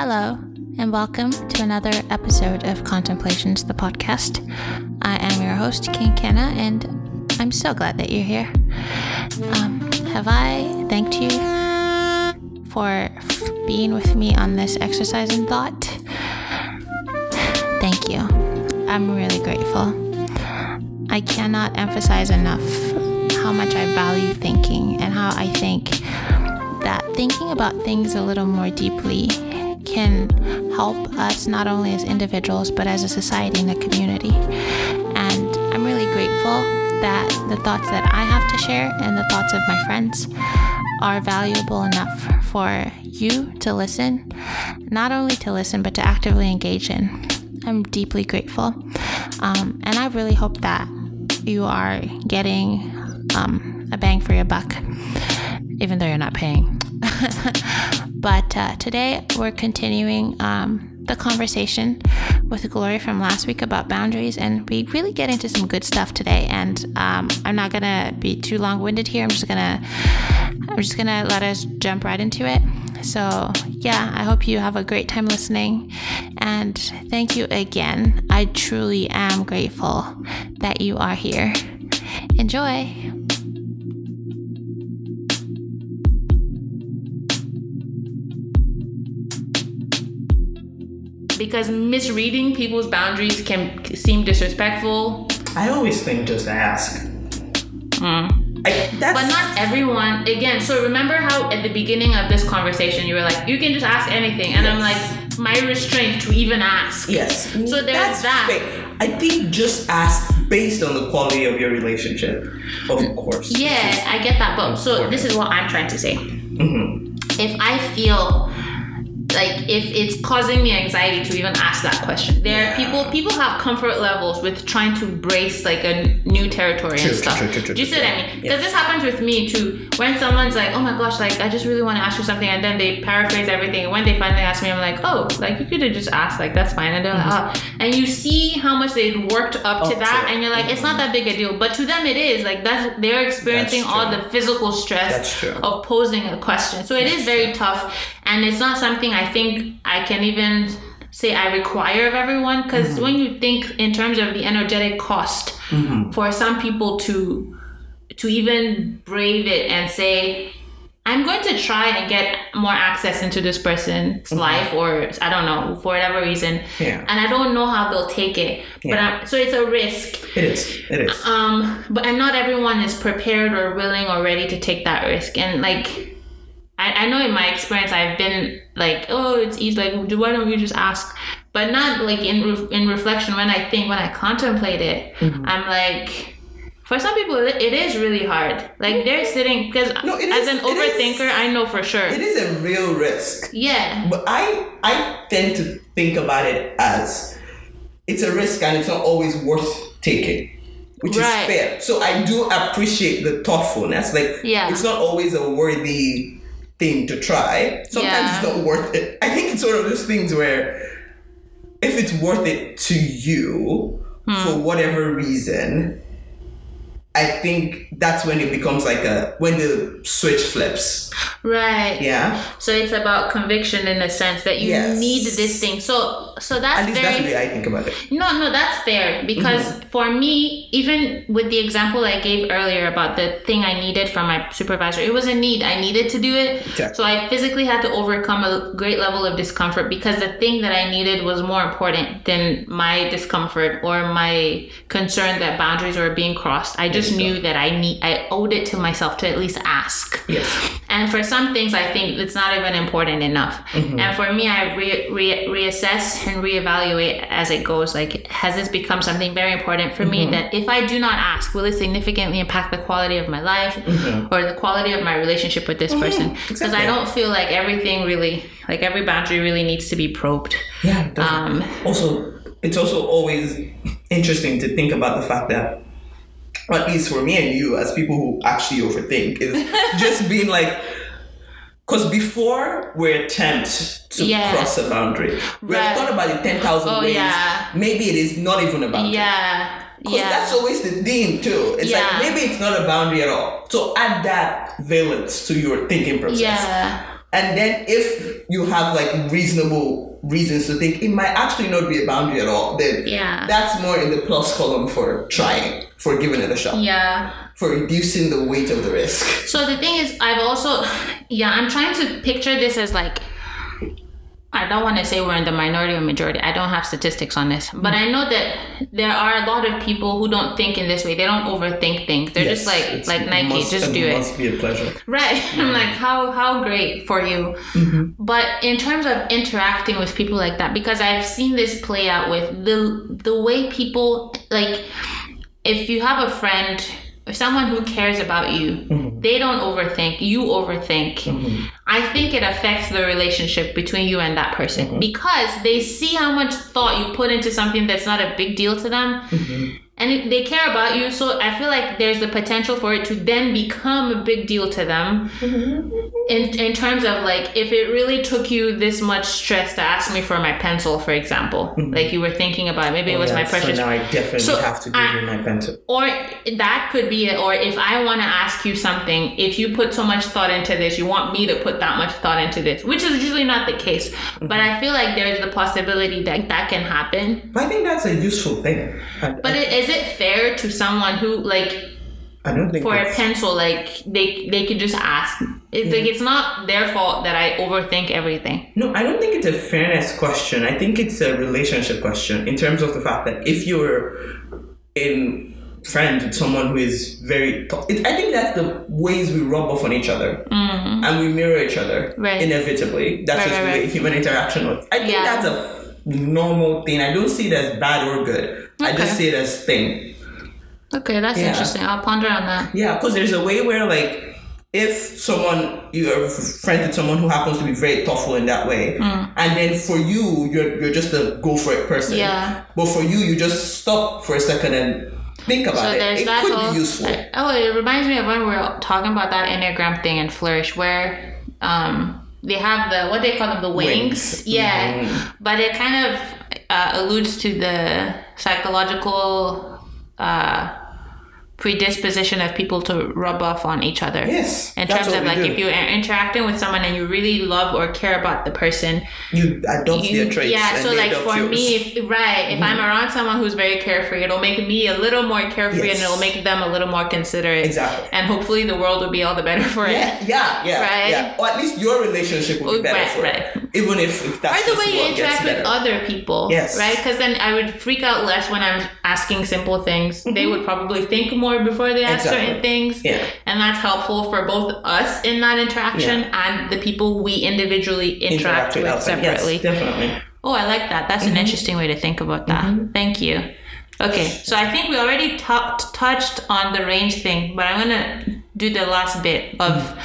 Hello, and welcome to another episode of Contemplations, the podcast. I am your host, King Kinah, and I'm so glad that you're here. Have I thanked you for being with me on this exercise in thought? Thank you. I'm really grateful. I cannot emphasize enough how much I value thinking and how I think that thinking about things a little more deeply can help us not only as individuals but as a society and a community. And I'm really grateful that the thoughts that I have to share and the thoughts of my friends are valuable enough for you to listen, not only to listen but to actively engage in. I'm deeply grateful, and I really hope that you are getting a bang for your buck, even though you're not paying. But today we're continuing the conversation with Glory from last week about boundaries, and we really get into some good stuff today. And I'm not gonna be too long-winded here. I'm just gonna let us jump right into it. So yeah, I hope you have a great time listening, and thank you again. I truly am grateful that you are here. Enjoy. Because misreading people's boundaries can seem disrespectful. I always think just ask. But not everyone, again, so remember how at the beginning of this conversation you were like, you can just ask anything, and yes. I'm like, my restraint to even ask. Yes. So there's that. Fake. I think just ask based on the quality of your relationship, of course. Yeah, I get that, but so this is what I'm trying to say. Mm-hmm. If I feel... like if it's causing me anxiety to even ask that question. There are people have comfort levels with trying to brace like a new territory and stuff. True. Do you see what I mean? Because this happens with me too. When someone's like, oh my gosh, like I just really want to ask you something, and then they paraphrase everything, and when they finally ask me, I'm like, oh, like you could have just asked, like that's fine. And they're like, oh. And you see how much they'd worked up to that, and you're like, it's not that big a deal. But to them it is. Like that's, they're experiencing all the physical stress of posing a question. So it is very tough, and it's not something I think I can even say I require of everyone, because when you think in terms of the energetic cost for some people to even brave it and say, I'm going to try and get more access into this person's life, or I don't know, for whatever reason, and I don't know how they'll take it, but so it's a risk. It is. But and not everyone is prepared or willing or ready to take that risk. And like I know in my experience I've been like, oh, it's easy, like why don't you just ask? But not like in reflection, when I contemplate it, I'm like, for some people it is really hard. Like they're sitting, because as an overthinker, I know for sure it is a real risk. Yeah. But I tend to think about it as it's a risk and it's not always worth taking. Which is fair. So I do appreciate the thoughtfulness. Like it's not always a worthy thing to try. Sometimes it's not worth it. I think it's one of those things where if it's worth it to you for whatever reason, I think that's when it becomes like when the switch flips. Right. Yeah. So it's about conviction in the sense that you need this thing. So that's very... at least that's the way I think about it. No, that's fair. Because for me, even with the example I gave earlier about the thing I needed from my supervisor, it was a need. I needed to do it. Exactly. So I physically had to overcome a great level of discomfort because the thing that I needed was more important than my discomfort or my concern that boundaries were being crossed. I just knew that I owed it to myself to at least ask. Yes. And for some things I think it's not even important enough. And for me, I reassess and reevaluate as it goes. Like, has this become something very important for me that if I do not ask, will it significantly impact the quality of my life or the quality of my relationship with this person? Because I don't feel like every boundary really needs to be probed. Yeah. It's also always interesting to think about the fact that, at least for me and you, as people who actually overthink, is just being like, because before we're tempted to cross a boundry, we've thought about it 10,000 ways. Yeah. Maybe it is not even a boundary. Yeah. Because that's always the thing too. It's like, maybe it's not a boundary at all. So add that valence to your thinking process. Yeah. And then if you have like reasonable reasons to think it might actually not be a boundary at all, then that's more in the plus column for trying, for giving it a shot. Yeah. For reducing the weight of the risk. So the thing is, I've also, I'm trying to picture this as like, I don't want to say we're in the minority or majority. I don't have statistics on this. But I know that there are a lot of people who don't think in this way. They don't overthink things. They're just like Nike, just do it. It must be a pleasure. Right. Yeah. I'm like, how great for you. Mm-hmm. But in terms of interacting with people like that, because I've seen this play out with the way people, like, if you have a friend or someone who cares about you, mm-hmm. they don't overthink. You overthink. Mm-hmm. I think it affects the relationship between you and that person mm-hmm. because they see how much thought you put into something that's not a big deal to them mm-hmm. and they care about you. So I feel like there's the potential for it to then become a big deal to them mm-hmm. in terms of like, if it really took you this much stress to ask me for my pencil, for example, mm-hmm. like you were thinking about it, maybe it was my precious. So now I definitely have to give you my pencil. Or that could be it. Or if I want to ask you something, if you put so much thought into this, you want me to put that much thought into this, which is usually not the case. Mm-hmm. But I feel like there's the possibility that that can happen. But I think that's a useful thing. Is it fair to someone who, like, I don't think for a pencil, like they could just ask? It's like, it's not their fault that I overthink everything. No, I don't think it's a fairness question. I think it's a relationship question, in terms of the fact that if you're in friends with someone who is very I think that's the ways we rub off on each other mm-hmm. and we mirror each other inevitably. That's just the way human interaction works. I think that's a normal thing. I don't see it as bad or good. I just see it as thing. Okay, that's interesting. I'll ponder on that. Yeah, because there's a way where, like, if someone, you're a friend with someone who happens to be very thoughtful in that way, and then for you, you're just a go for it person. Yeah. But for you, you just stop for a second and think about it. There's that could be useful. It reminds me of when we were talking about that Enneagram thing in Flourish, where they have the, what they call them, the wings. Yeah. Mm-hmm. But it kind of alludes to the psychological predisposition of people to rub off on each other. Yes. In terms of, like, if you're interacting with someone and you really love or care about the person, you adopt their traits. Yeah, so like for me, if I'm around someone who's very carefree, it'll make me a little more carefree and it'll make them a little more considerate. Exactly. And hopefully the world will be all the better for it. Yeah. Or at least your relationship will be better for it. Even if that's the way you interact with other people. Yes. Right? Because then I would freak out less when I'm asking simple things. Mm-hmm. They would probably think more before they ask certain things, and that's helpful for both us in that interaction and the people we individually interact with separately. Yes, definitely. Oh, I like that. That's an interesting way to think about that. Mm-hmm. Thank you. Okay, so I think we already touched on the range thing, but I'm gonna do the last bit of.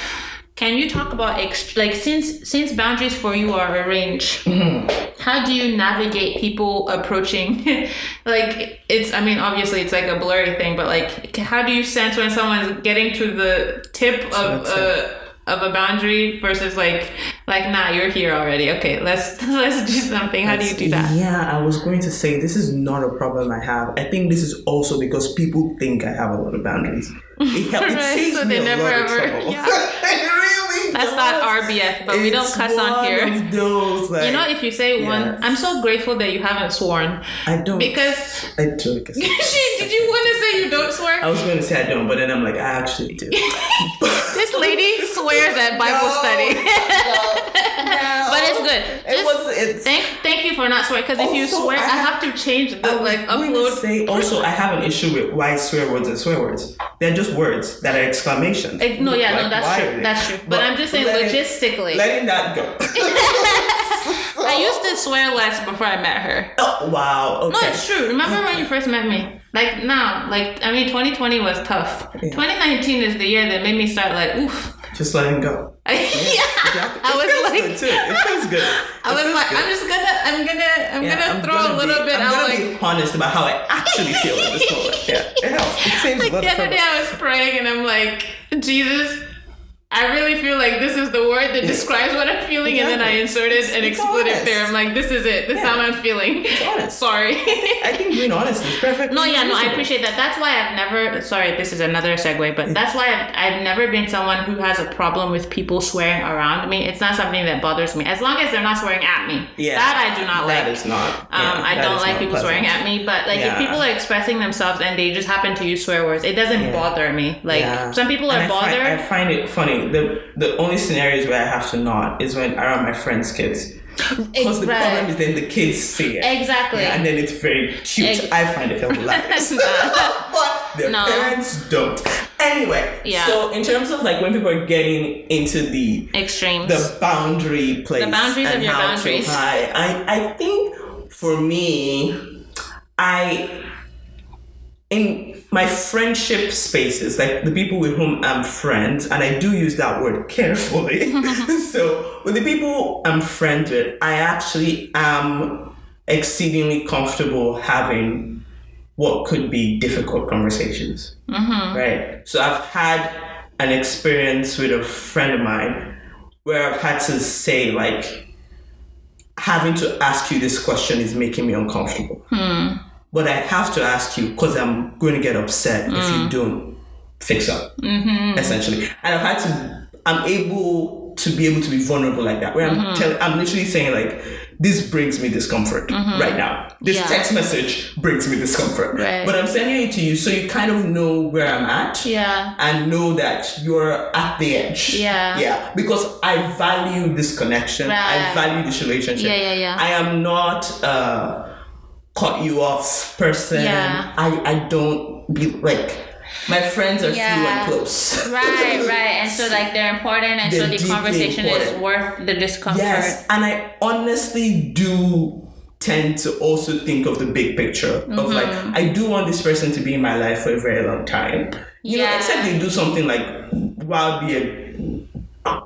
Can you talk about since boundaries for you are a range? Mm-hmm. How do you navigate people approaching? Obviously it's like a blurry thing, but like, how do you sense when someone's getting to the tip of a boundary versus like nah, you're here already. Okay, let's do something. How do you do that? Yeah, I was going to say this is not a problem I have. I think this is also because people think I have a lot of boundaries. That's not RBF, but we don't cuss on here. You know, if you say one, I'm so grateful that you haven't sworn. I don't. Because I do. Did you want to say you don't swear? I was going to say I don't, but then I'm like, I actually do. This lady swears at Bible study. No. But it's good. Thank you for not swearing, because if you swear, I have to change the upload. I have an issue with why swear words are swear words. They're just words that are exclamations. That's true. But I'm just saying, logistically, letting that go. I used to swear less before I met her. Oh wow! Okay. No, it's true. Remember when you first met me? Like now, 2020 was tough. Yeah. 2019 is the year that made me start oof. Just letting go. It feels good. I'm gonna throw a little bit. I'm gonna be honest about how I actually feel in this moment. Yeah, it helps. It saves a lot of trouble. The other day I was praying and I'm like, Jesus, I really feel like this is the word that describes what I'm feeling, exactly. And then I inserted an expletive there. I'm like, this is it. This is how I'm feeling. It's honest. Sorry. I think being honest is perfect. No, I appreciate that. That's why I've never, sorry, this is another segue, but that's why I've never been someone who has a problem with people swearing around me. It's not something that bothers me. As long as they're not swearing at me. Yeah. That I do not like. That is not. I don't like people swearing at me, but like if people are expressing themselves and they just happen to use swear words, it doesn't bother me. Like some people are bothered. I find it funny. The only scenarios where I have to not is when around my friends' kids. Because the problem is then the kids see it. Exactly. Yeah, and then it's very cute. I find it hilarious. But their parents don't. Anyway, so in terms of like when people are getting into the extremes, the boundary place, the boundaries and of your how boundaries. I think for me, in my friendship spaces, like the people with whom I'm friends, and I do use that word carefully. So with the people I'm friends with, I actually am exceedingly comfortable having what could be difficult conversations, right? So I've had an experience with a friend of mine where I've had to say, like, having to ask you this question is making me uncomfortable. But I have to ask you because I'm going to get upset if you don't fix up, essentially. And I'm able to be vulnerable like that, where I'm literally saying like, this brings me discomfort right now. This text message brings me discomfort. Right. But I'm sending it to you so you kind of know where I'm at and know that you're at the edge. Yeah. Yeah. Because I value this connection. Right. I value this relationship. Yeah. I am not... cut you off person. Yeah. I don't be like my friends are few and close. Right. And so like they're important and they're so the conversation important. Is worth the discomfort. Yes. And I honestly do tend to also think of the big picture of like I do want this person to be in my life for a very long time. You know, except they do something like wildly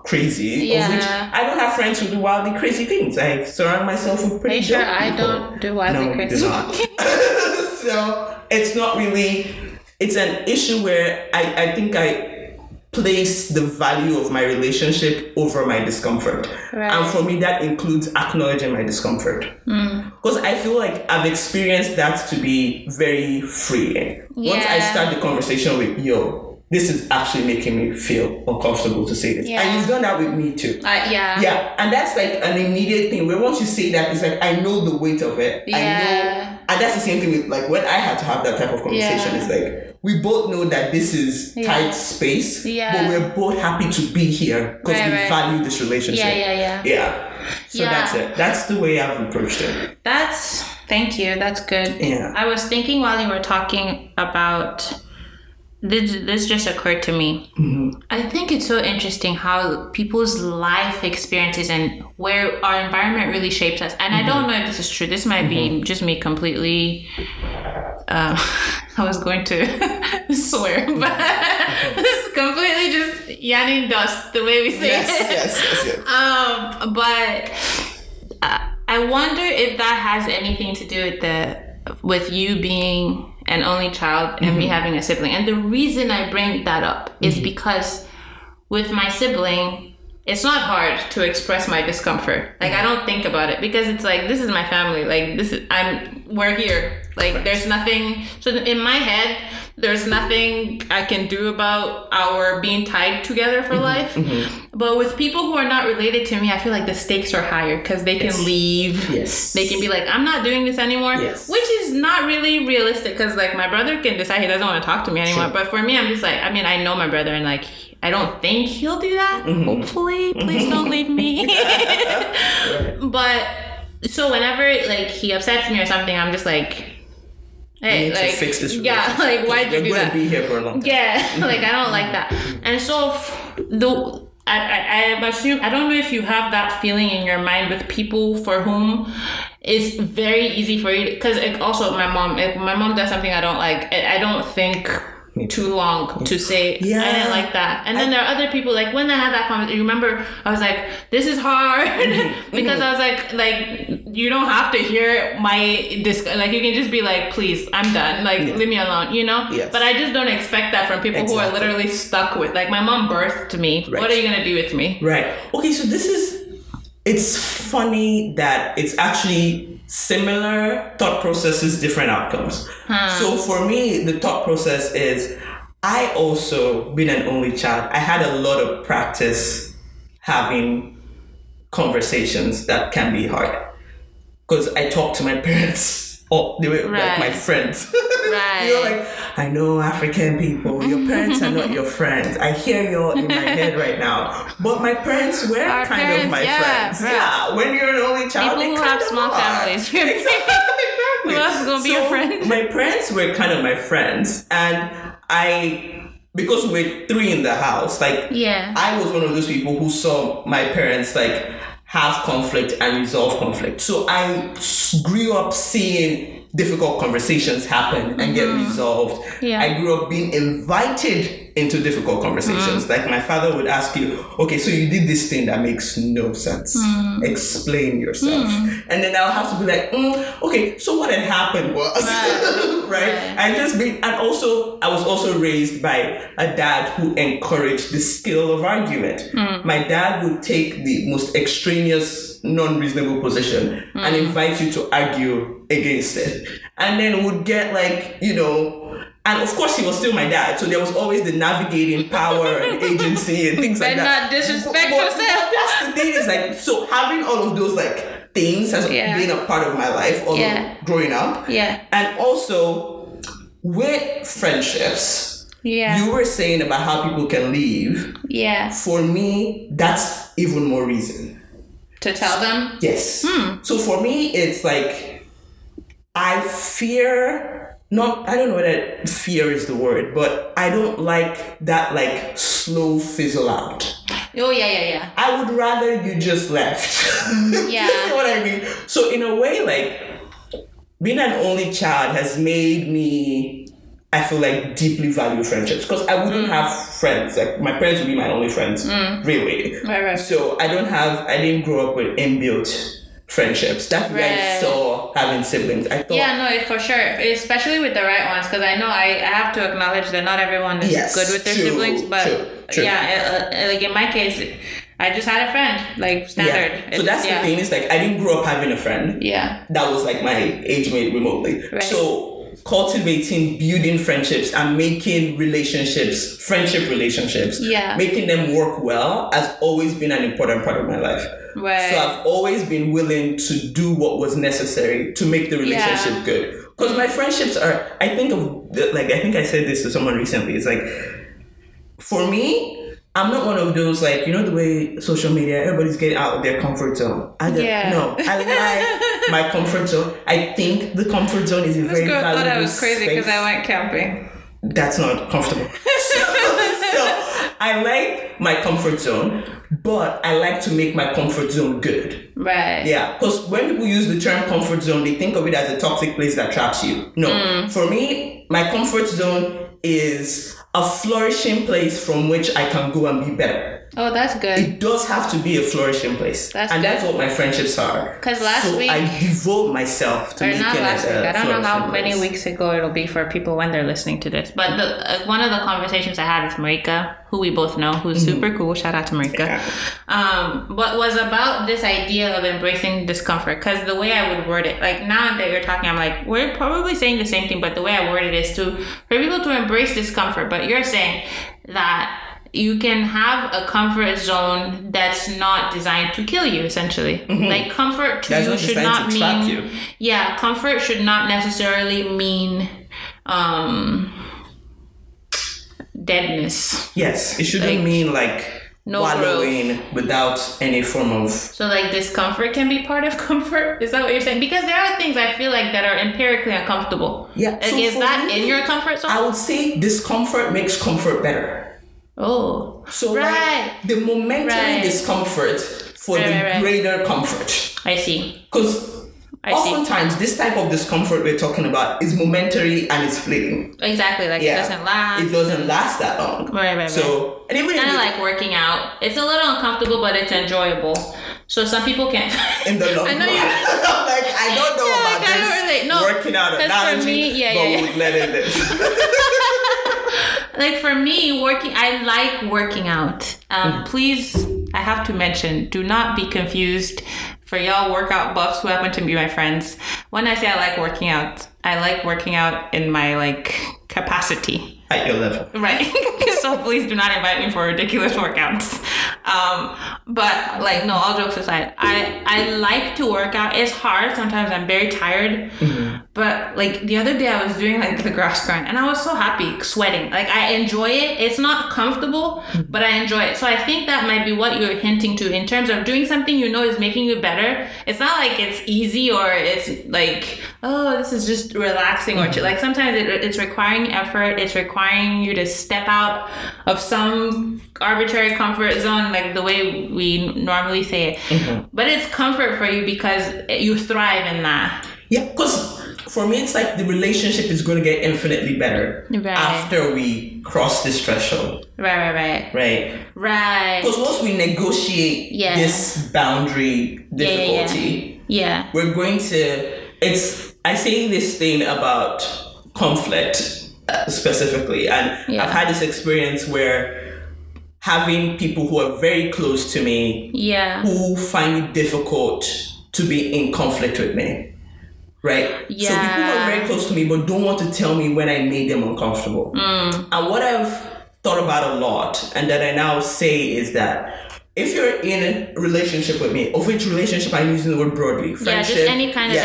crazy, of which I don't have friends who do wildly crazy things. I surround myself with pretty sure I don't do wildly crazy. No, I do not. So it's not really. It's an issue where I think I place the value of my relationship over my discomfort, and for me that includes acknowledging my discomfort because I feel like I've experienced that to be very freeing. Once I start the conversation with this is actually making me feel uncomfortable to say this. Yeah. And you've done that with me too. Yeah. And that's like an immediate thing where once you say that, it's like, I know the weight of it. Yeah. I know. And that's the same thing with like when I had to have that type of conversation. Yeah. It's like, we both know that this is tight space, but we're both happy to be here because we value this relationship. Yeah. So that's it. That's the way I've approached it. Thank you. That's good. Yeah. I was thinking while you were talking about... This just occurred to me. I think it's so interesting how people's life experiences and where our environment really shapes us. And I don't know if this is true. This might be just me completely... I was going to swear, but this is completely just yanning dust, the way we say it. Yes. But I wonder if that has anything to do with you being... an only child and me having a sibling. And the reason I bring that up is because with my sibling, it's not hard to express my discomfort. Like I don't think about it because it's like, this is my family. Like we're here. Like there's nothing. So in my head, there's nothing I can do about our being tied together for life. But with people who are not related to me, I feel like the stakes are higher because they can leave. They can be like, I'm not doing this anymore. Which is not really realistic because like my brother can decide he doesn't want to talk to me anymore. Sure. But for me, I'm just like, I mean, I know my brother and like, I don't think he'll do that. Hopefully, please don't leave me. But so whenever like he upsets me or something, I'm just like, hey, you need like to fix this. Yeah, like why'd you do that? We're gonna be here for a long time. Yeah, like I don't like that. And so I assume, I don't know if you have that feeling in your mind with people for whom it's very easy for you because also my mom does something I don't like. I don't think too long to say, yeah, I didn't like that. And then there are other people, like when I had that conversation, you remember, I was like, this is hard because I was like you don't have to hear my like you can just be like, please, I'm done. Like, leave me alone, you know? Yes. But I just don't expect that from people who are literally stuck with, like, my mom birthed me. Right. What are you going to do with me? Right. Okay. So this is, it's funny that it's actually similar thought processes, different outcomes. So for me, the thought process is, I also, being an only child, I had a lot of practice having conversations that can be hard. Because I talked to my parents. Oh, they were like my friends. You're like, I know African people, your parents are not your friends. I hear you in my head right now. But my parents were kind of my friends. Yeah. When you're an only child, people who have small families. Exactly. Who else is going to be your friend? My parents were kind of my friends. And I, because we're three in the house, like, I was one of those people who saw my parents, like, have conflict and resolve conflict. So I grew up seeing difficult conversations happen and get resolved. I grew up being invited into difficult conversations. Like, my father would ask you, okay, so you did this thing that makes no sense. Explain yourself. And then I'll have to be like, okay, so what had happened was, I just been, and also, I was also raised by a dad who encouraged the skill of argument. My dad would take the most extraneous, non-reasonable position and invite you to argue against it. And then would get, like, you know, and of course, he was still my dad, so there was always the navigating power and agency and things like that. Not disrespect yourself. That's the thing, is like, so having all of those, like, things has been a part of my life, although growing up. And also with friendships. You were saying about how people can leave. For me, that's even more reason to tell them. So for me, it's like, I fear. Not, I don't know whether fear is the word, but I don't like that, like, slow fizzle out. I would rather you just left. You know what I mean? So in a way, like, being an only child has made me, I feel like, deeply value friendships, because I wouldn't have friends. Like, my parents would be my only friends, really. So I don't have, I didn't grow up with inbuilt friendships. That's what I saw having siblings. I thought, for sure, especially with the right ones, because I know I have to acknowledge that not everyone is good with their siblings, but like in my case, I just had a friend, like, standard. So that's the thing, is like, I didn't grow up having a friend. That was like my age mate remotely. So cultivating, building friendships and making relationships, friendship relationships, making them work well has always been an important part of my life. So I've always been willing to do what was necessary to make the relationship good. Because my friendships are, I think of, like, I think I said this to someone recently. It's like, for me, I'm not one of those, like, you know, the way social media, everybody's getting out of their comfort zone. I don't, no, I like my comfort zone. I think the comfort zone is a very valuable space. This girl thought I was crazy because I went camping. That's not comfortable. So I like my comfort zone, but I like to make my comfort zone good. Yeah, because when people use the term comfort zone, they think of it as a toxic place that traps you. No, for me, my comfort zone is a flourishing place from which I can go and be better. Oh, that's good. It does have to be a flourishing place. That's and good. That's what my friendships are. Because last week... I devote myself to making it a flourishing place. I don't know how many weeks ago it'll be for people when they're listening to this. But the, one of the conversations I had with Marika, who we both know, who's super cool, shout out to Marika, but was about this idea of embracing discomfort. Because the way I would word it, like, now that you're talking, I'm like, we're probably saying the same thing, but the way I word it is to, for people to embrace discomfort. But you're saying that you can have a comfort zone that's not designed to kill you, essentially. Like, comfort to you should not mean... Yeah, comfort should not necessarily mean deadness. Yes, it shouldn't mean, like, no wallowing growth without any form of... So, like, discomfort can be part of comfort? Is that what you're saying? Because there are things I feel like that are empirically uncomfortable. Like, so is that me, in your comfort zone? I would say discomfort makes comfort better. Oh, so like the momentary discomfort for the greater comfort. I see. Because Oftentimes, this type of discomfort we're talking about is momentary and it's fleeting. Exactly. Like, it doesn't last. It doesn't last that long. Right. So, and even kind of like working out. It's a little uncomfortable, but it's enjoyable. So some people can't. In the long run. Working out analogy. For me, but let it live. Like for me, I like working out. Please, I have to mention, do not be confused. For y'all workout buffs who happen to be my friends, when I say I like working out in my capacity. At your level. Right. So please do not invite me for ridiculous workouts. But all jokes aside, I like to work out. It's hard. Sometimes I'm very tired. Mm-hmm. But the other day I was doing the grass grind and I was so happy sweating. I enjoy it. It's not comfortable, but I enjoy it. So I think that might be what you're hinting to in terms of doing something is making you better. It's not like it's easy or it's this is just relaxing or sometimes it's requiring effort. It's requiring you to step out of some arbitrary comfort zone, the way we normally say it. Mm-hmm. But it's comfort for you because you thrive in that. Yeah, because for me, it's the relationship is going to get infinitely better after we cross this threshold. Right. Because once we negotiate this boundary difficulty, we're going to... I say this thing about conflict specifically, and I've had this experience where having people who are very close to me who find it difficult to be in conflict with me. Right? Yeah. So people who are very close to me but don't want to tell me when I made them uncomfortable. Mm. And what I've thought about a lot and that I now say is that if you're in a relationship with me, of which relationship I'm using the word broadly, friendship. Yeah, just any kind of...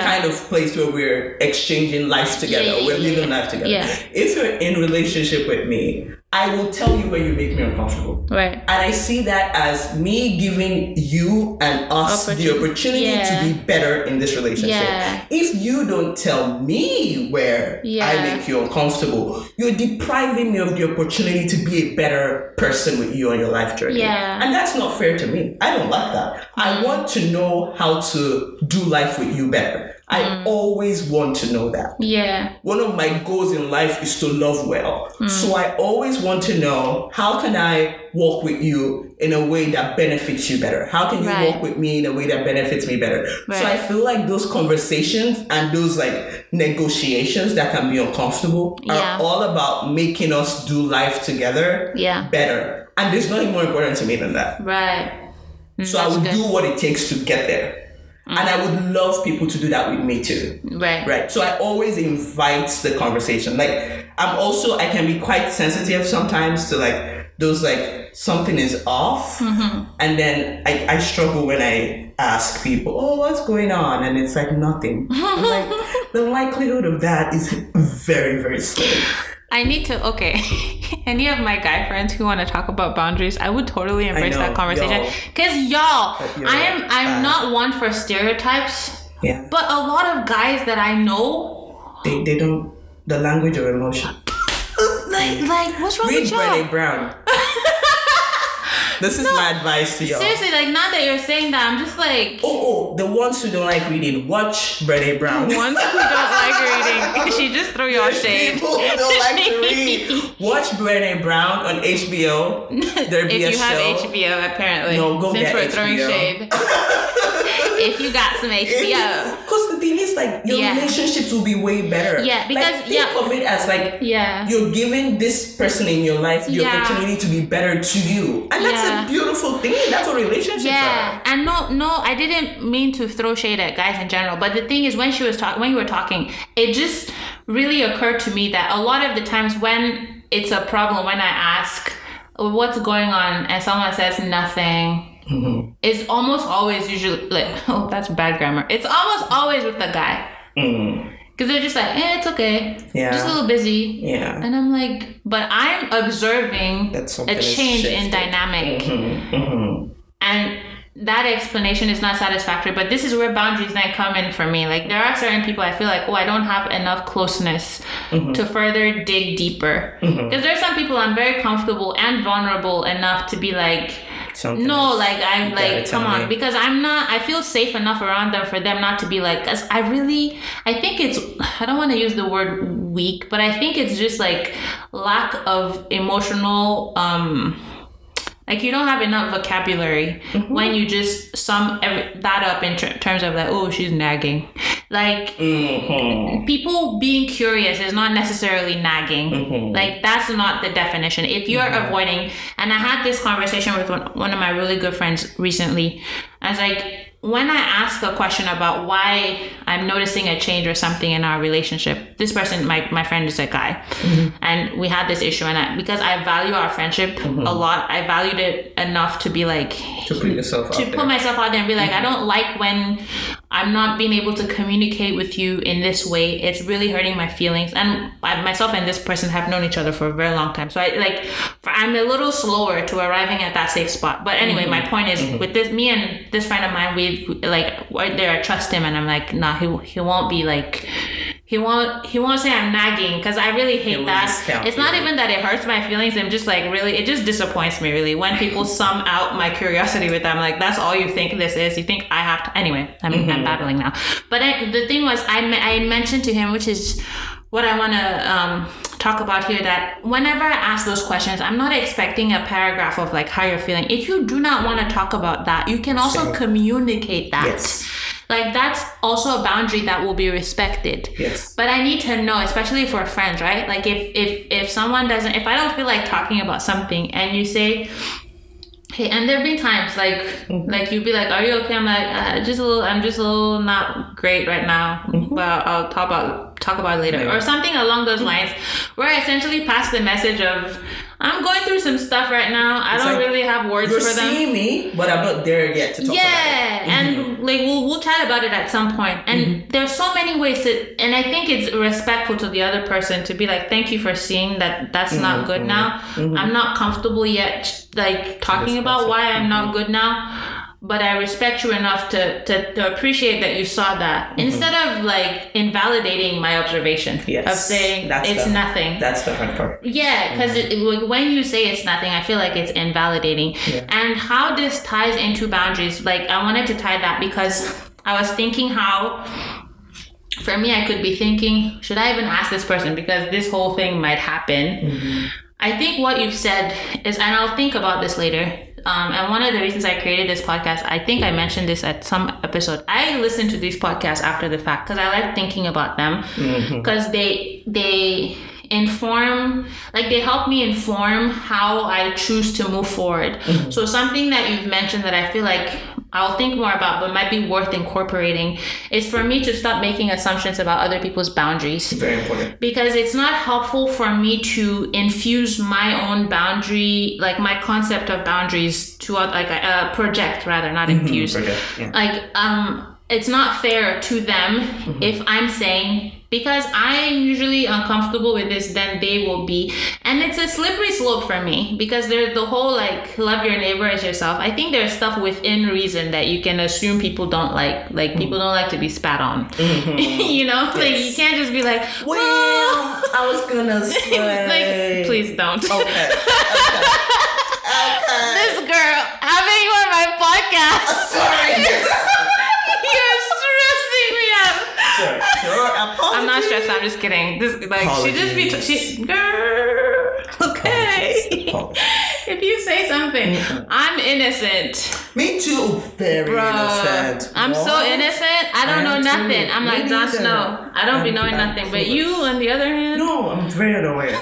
kind of place where we're exchanging life together, we're living life together. Yeah. If you're in relationship with me, I will tell you when you make me uncomfortable. Right. And I see that as me giving you and us the opportunity to be better in this relationship. Yeah. If you don't tell me where I make you uncomfortable, you're depriving me of the opportunity to be a better person with you on your life journey. Yeah. And that's not fair to me. I don't like that. Mm. I want to know how to do life with you better. I always want to know that. Yeah. One of my goals in life is to love well. Mm. So I always want to know, how can I walk with you in a way that benefits you better? How can you walk with me in a way that benefits me better? Right. So I feel like those conversations and those negotiations that can be uncomfortable are all about making us do life together better. And there's nothing more important to me than that. Right. So I will do what it takes to get there. Mm-hmm. And I would love people to do that with me too. Right. So I always invite the conversation. I can be quite sensitive sometimes to those something is off. Mm-hmm. And then I struggle when I ask people, oh, what's going on? And it's nothing. The likelihood of that is very, very slim. Any of my guy friends who want to talk about boundaries, I would totally embrace that conversation. Because I'm not one for stereotypes. Yeah. But a lot of guys that I know, they don't the language of emotion. What's wrong with y'all? Read Brene Brown. This is my advice to y'all. Seriously, now that you're saying that, I'm just the ones who don't like reading, watch Brene Brown. The ones who don't like reading. She just threw y'all shade. People who don't like to read, watch Brene Brown on HBO. There'll be a show. If you have HBO, apparently. No, go get HBO. Since we're throwing shade. If you got some HBO. Because the thing is, your relationships will be way better. Yeah, because... think of it as, you're giving this person in your life the opportunity to be better to you. And that's a beautiful thing. That's what relationships are. Yeah, and no, I didn't mean to throw shade at guys in general. But the thing is, when when you were talking, it just really occurred to me that a lot of the times when it's a problem, when I ask, what's going on? And someone says nothing... Mm-hmm. It's almost always usually that's bad grammar. It's almost always with the guy. Mm. Cause they're just it's okay. Yeah. Just a little busy. Yeah. And I'm but I'm observing a change in dynamic. Mm-hmm. Mm-hmm. And that explanation is not satisfactory, but this is where boundaries then come in for me. There are certain people I feel I don't have enough closeness to further dig deeper. Because there's some people I'm very comfortable and vulnerable enough to be sometimes. No, like, I'm like, come on. Because I'm not, I feel safe enough around them for them not to be like, I think it's, I don't want to use the word weak, but I think it's just like lack of emotional, like, you don't have enough vocabulary mm-hmm. when you just sum that up in terms of like, oh, she's nagging. Like, mm-hmm. people being curious is not necessarily nagging. Mm-hmm. Like, that's not the definition. If you're mm-hmm. avoiding, and I had this conversation with one of my really good friends recently. I was like, when I ask a question about why I'm noticing a change or something in our relationship, this person, my friend is a guy, mm-hmm. and we had this issue, and because I value our friendship mm-hmm. a lot, I valued it enough to be like, put myself out there and be like, mm-hmm. I don't like when I'm not being able to communicate with you in this way. It's really hurting my feelings. And myself and this person have known each other for a very long time, so I'm a little slower to arriving at that safe spot. But anyway, mm-hmm. my point is mm-hmm. with this, me and this friend of mine, I trust him, and I'm like, nah, he won't be like, he won't say I'm nagging, because I really hate that. It's not even that it hurts my feelings. I'm just like, really, it just disappoints me really when people sum out my curiosity with them. Like, that's all you think this is. You think I have to. Anyway, mm-hmm. I'm babbling now. But the thing was, I mentioned to him, which is what I want to talk about here, that whenever I ask those questions, I'm not expecting a paragraph of like how you're feeling. If you do not want to talk about that, you can also communicate that. Yes. Like, that's also a boundary that will be respected. Yes. But I need to know, especially for friends, right? Like, if someone doesn't, if I don't feel like talking about something, and you say, hey, and there've been times like, mm-hmm. like you'd be like, are you okay? I'm like, I'm just a little not great right now, mm-hmm. but I'll talk about it later, yeah. or something along those lines, where I essentially pass the message of, I'm going through some stuff right now. I don't really have words for them. You're seeing me, but I'm not there yet to talk about it. Yeah, mm-hmm. and like we'll chat about it at some point. And mm-hmm. there's so many ways to, and I think it's respectful to the other person to be like, thank you for seeing that that's mm-hmm. not good mm-hmm. now. Mm-hmm. I'm not comfortable yet, like talking about why I'm mm-hmm. not good now. But I respect you enough to appreciate that you saw that mm-hmm. instead of like invalidating my observation of saying nothing. That's the hard part. Yeah, because mm-hmm. when you say it's nothing, I feel like it's invalidating. Yeah. And how this ties into boundaries, like I wanted to tie that because I was thinking how, for me, I could be thinking, should I even ask this person because this whole thing might happen? Mm-hmm. I think what you've said is, and I'll think about this later. And one of the reasons I created this podcast, I think I mentioned this at some episode. I listen to these podcasts after the fact because I like thinking about them because mm-hmm. they inform, like they help me inform how I choose to move forward. Mm-hmm. So something that you've mentioned that I feel like I'll think more about, but might be worth incorporating, is for me to stop making assumptions about other people's boundaries. Very important. Because it's not helpful for me to infuse my own boundary, like my concept of boundaries to like project rather, not infuse. Project, yeah. Like, it's not fair to them mm-hmm. if I'm saying, because I'm usually uncomfortable with this, then they will be. And it's a slippery slope for me because there's the whole like, love your neighbor as yourself. I think there's stuff within reason that you can assume people don't like. Like mm-hmm. people don't like to be spat on. Mm-hmm. You know? Yes. Like you can't just be like, well, I was gonna say. Like, please don't. Okay. This girl, having you on my podcast. Oh, sorry. I'm not stressed. I'm just kidding. This like apologies. Girl. Okay. Apologies. If you say something, mm-hmm. I'm innocent. Me too. Very innocent. I'm so innocent. I don't know nothing. I'm like, Josh, no. I don't be knowing nothing. But you, on the other hand, no, I'm very aware.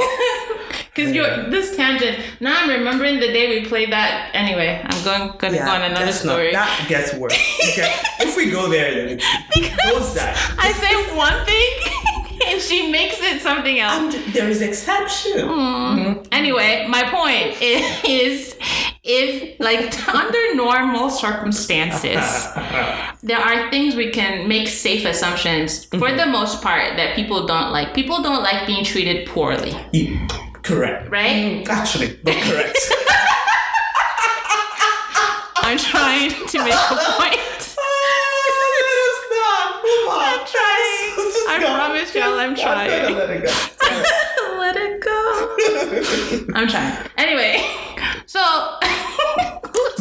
Because you're this tangent. Now I'm remembering the day we played that. Anyway, I'm going to go on another story. That gets worse. Okay. If we go there, then it goes that. I say one thing and she makes it something else. There is exception. Mm. Anyway, my point is if, like, under normal circumstances, there are things we can make safe assumptions for the most part that people don't like. People don't like being treated poorly. Yeah. Correct. Right? Actually, not correct. I'm trying to make a point. I'm trying. I promise y'all I'm trying. Let it go. Let it go. I'm trying. Anyway, so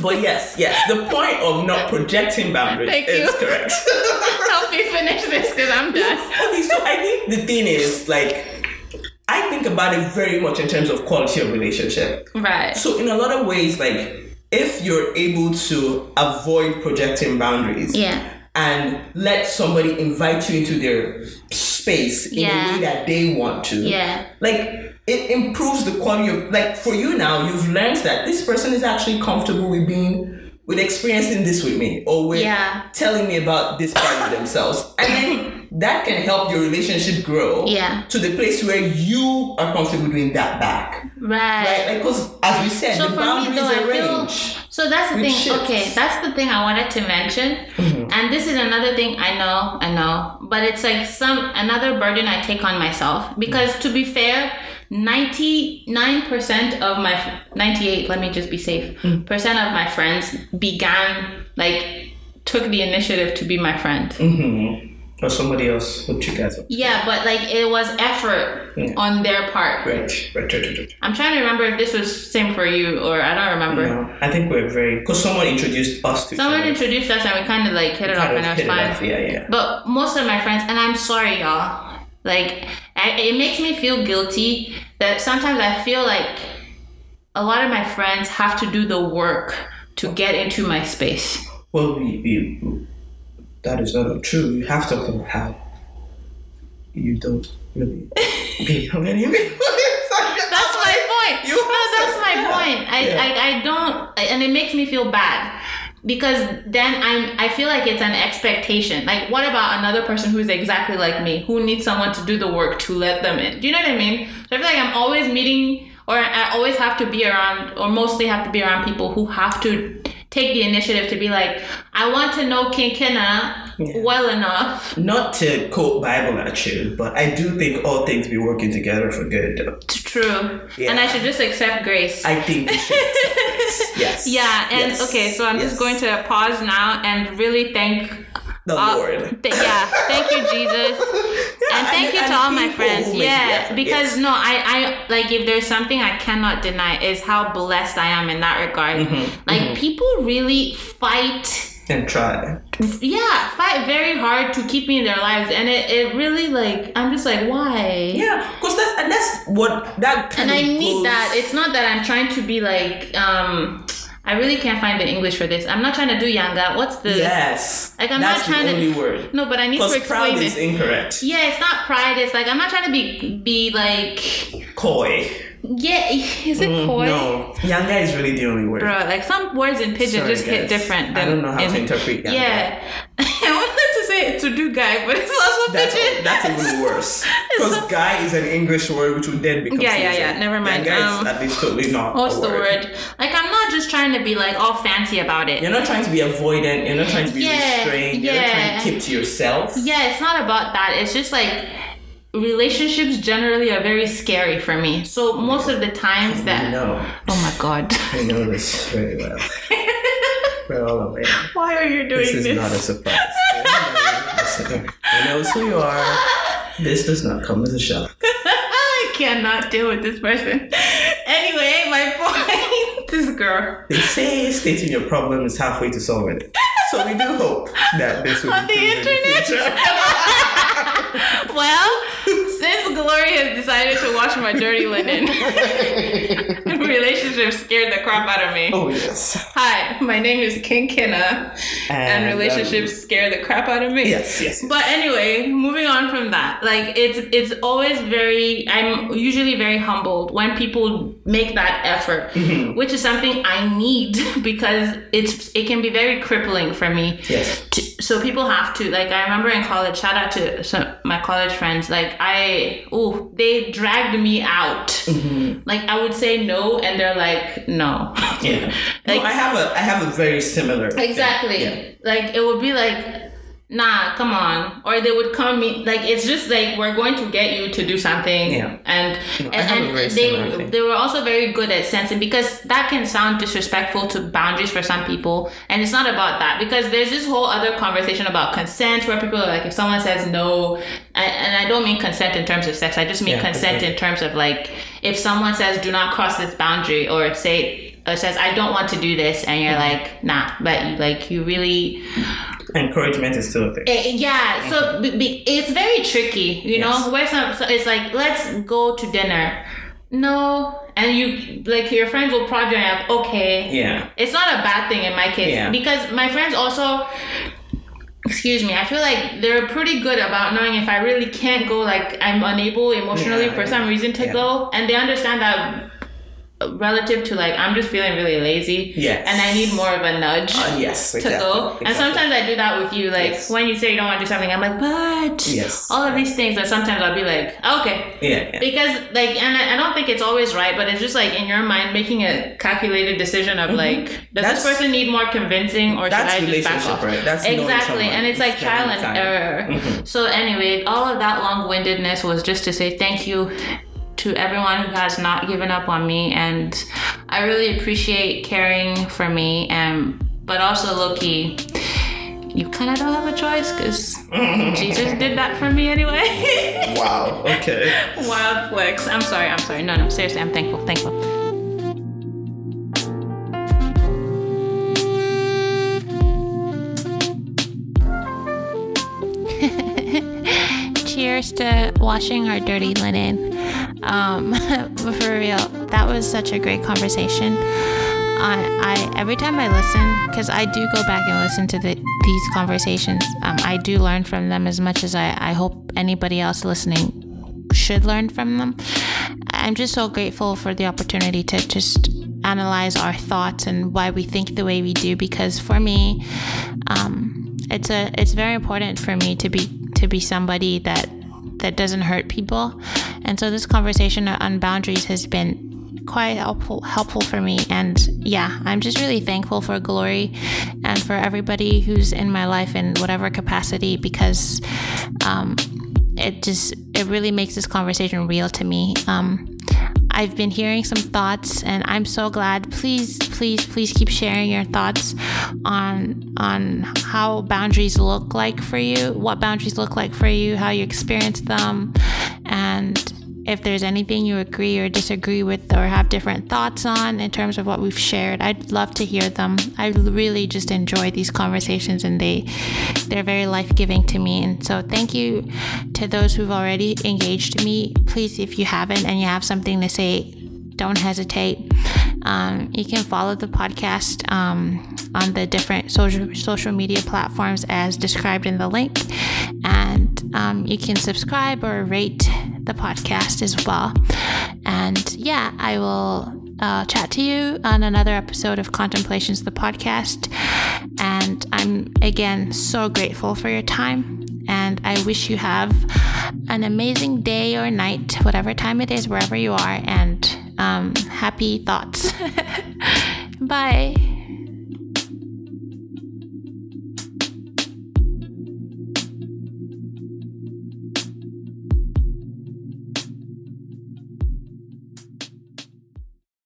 But yes, the point of not projecting boundaries is correct. Help me finish this because I'm done. Okay, so I think the thing is, like, I think about it very much in terms of quality of relationship. Right. So in a lot of ways, like, if you're able to avoid projecting boundaries, and let somebody invite you into their space in the way that they want to, like, it improves the quality of, like, for you now, you've learned that this person is actually comfortable with experiencing this with me, or with telling me about this part of themselves. And then that can help your relationship grow to the place where you are comfortable doing that back. Right? Because, like, as we said, so the boundaries are range. So that's the thing. Shifts. Okay, that's the thing I wanted to mention. Mm-hmm. And this is another thing I know. But it's like another burden I take on myself. Because to be fair, 99% of my 98, let me just be safe, percent of my friends took the initiative to be my friend. Or somebody else hooked you guys up. Yeah, but it was effort on their part. Right. I'm trying to remember if this was same for you, or I don't remember. No, I think because someone introduced us to each other. Someone introduced us and we kind of hit it off and it was fine. Yeah. But most of my friends, and I'm sorry, y'all, it makes me feel guilty that sometimes I feel like a lot of my friends have to do the work to get into my space. Well, that is not true. You have to think how you don't really be how many people. That's my point. That's my point. I don't, and it makes me feel bad because then I feel like it's an expectation. Like, what about another person who's exactly like me, who needs someone to do the work to let them in? Do you know what I mean? So I feel like I'm always meeting, or I always have to be around, or mostly have to be around people who have to take the initiative to be like, I want to know King Kinah well enough. Not to quote Bible at you, but I do think all things be working together for good. True. Yeah. And I should just accept grace. I think you should accept grace. Yes. Yeah. And okay, so I'm just going to pause now and really thank the Lord. Thank you, Jesus. And thank you to all my friends. Because if there's something I cannot deny, is how blessed I am in that regard. People really fight and try. Yeah, fight very hard to keep me in their lives, and it really I'm just like, why? Yeah, because that's what that. And I need that. It's not that I'm trying to be I really can't find the English for this. I'm not trying to do Yanga. What's the... Yes. Like, I'm not trying to... That's the only word. No, but I need to explain it. Because proud is incorrect. Yeah, it's not pride. It's I'm not trying to be coy. Yeah, is it coy? No. Yanga is really the only word. Bro, some words in Pidgin hit different than... I don't know how to interpret Yanga. Yeah. I wanted to say it's to do guy, but it's also Pidgin. That's even worse. Because guy is an English word which would then become... Yeah. Never mind. Yanga is at least totally not what's the word? I'm not just trying to be all fancy about it. You're not trying to be avoidant. You're not trying to be restrained. You're not trying to keep to yourself. Yeah, it's not about that. It's just relationships generally are very scary for me. So most of the times oh my God. I know this very well. We're all aware. Why are you doing this? This is not a surprise. He knows who you are. This does not come as a shock. I cannot deal with this person. Anyway, my point. This girl. They say stating your problem is halfway to solving it. So we do hope that this will be on the internet. Well, since Glory has decided to wash my dirty linen, relationships scared the crap out of me. Oh, yes. Hi, my name is King Kinah, and relationships scare the crap out of me. Yes. But anyway, moving on from that, it's always I'm usually very humbled when people make that effort, which is something I need because it can be very crippling for me. Yes. So people have to, I remember in college, shout out to some, my college friends, they dragged me out. I would say no, and they're like, no. Yeah. No, I have a very similar thing. Exactly. Yeah. It would be nah, come on. Or they would come me, it's just we're going to get you to do something. Yeah. And they were also very good at sensing, because that can sound disrespectful to boundaries for some people. And it's not about that, because there's this whole other conversation about consent where people are if someone says no, and I don't mean consent in terms of sex. I just mean consent in terms of if someone says do not cross this boundary, or say or says, I don't want to do this, and you're like, nah, but you really... Encouragement is still there. Yeah, so it's very tricky, you know, where so it's like, let's go to dinner. No, and you, like, your friends will prod you and you're like, okay. Yeah. It's not a bad thing in my case, because my friends also... Excuse me, I feel like they're pretty good about knowing if I really can't go, like I'm unable emotionally for some reason to go, and they understand that relative to like I'm just feeling really lazy and I need more of a nudge to go. And sometimes I do that with you, like when you say you don't want to do something, I'm like, but all of these things that sometimes I'll be like, okay. Yeah. Because like, and I don't think it's always right, but it's just like in your mind making a calculated decision of like, does this person need more convincing or should I just back off? Right? That's exactly. And it's like trial and error. Mm-hmm. So anyway, all of that long-windedness was just to say thank you to everyone who has not given up on me, and I really appreciate caring for me, but also low-key you kind of don't have a choice because Jesus did that for me anyway. Wow, okay. Wild flex. I'm sorry. No, seriously, I'm thankful. Cheers to washing our dirty linen. But for real, that was such a great conversation. I every time I listen, because I do go back and listen to these conversations, I do learn from them as much as I hope anybody else listening should learn from them. I'm just so grateful for the opportunity to just analyze our thoughts and why we think the way we do, because for me, it's very important for me to be somebody that doesn't hurt people. And so this conversation on boundaries has been quite helpful for me. And yeah, I'm just really thankful for Glory and for everybody who's in my life in whatever capacity, because it really makes this conversation real to me. I've been hearing some thoughts and I'm so glad. Please keep sharing your thoughts on how boundaries look like for you, what boundaries look like for you, how you experience them. And if there's anything you agree or disagree with or have different thoughts on in terms of what we've shared, I'd love to hear them. I really just enjoy these conversations and they're very life-giving to me. And so thank you to those who've already engaged me. Please, if you haven't and you have something to say, don't hesitate. You can follow the podcast on the different social media platforms as described in the link. And you can subscribe or rate the podcast as well. And yeah, I will chat to you on another episode of Contemplations, the podcast. And I'm again so grateful for your time. And I wish you have an amazing day or night, whatever time it is, wherever you are, and happy thoughts. Bye.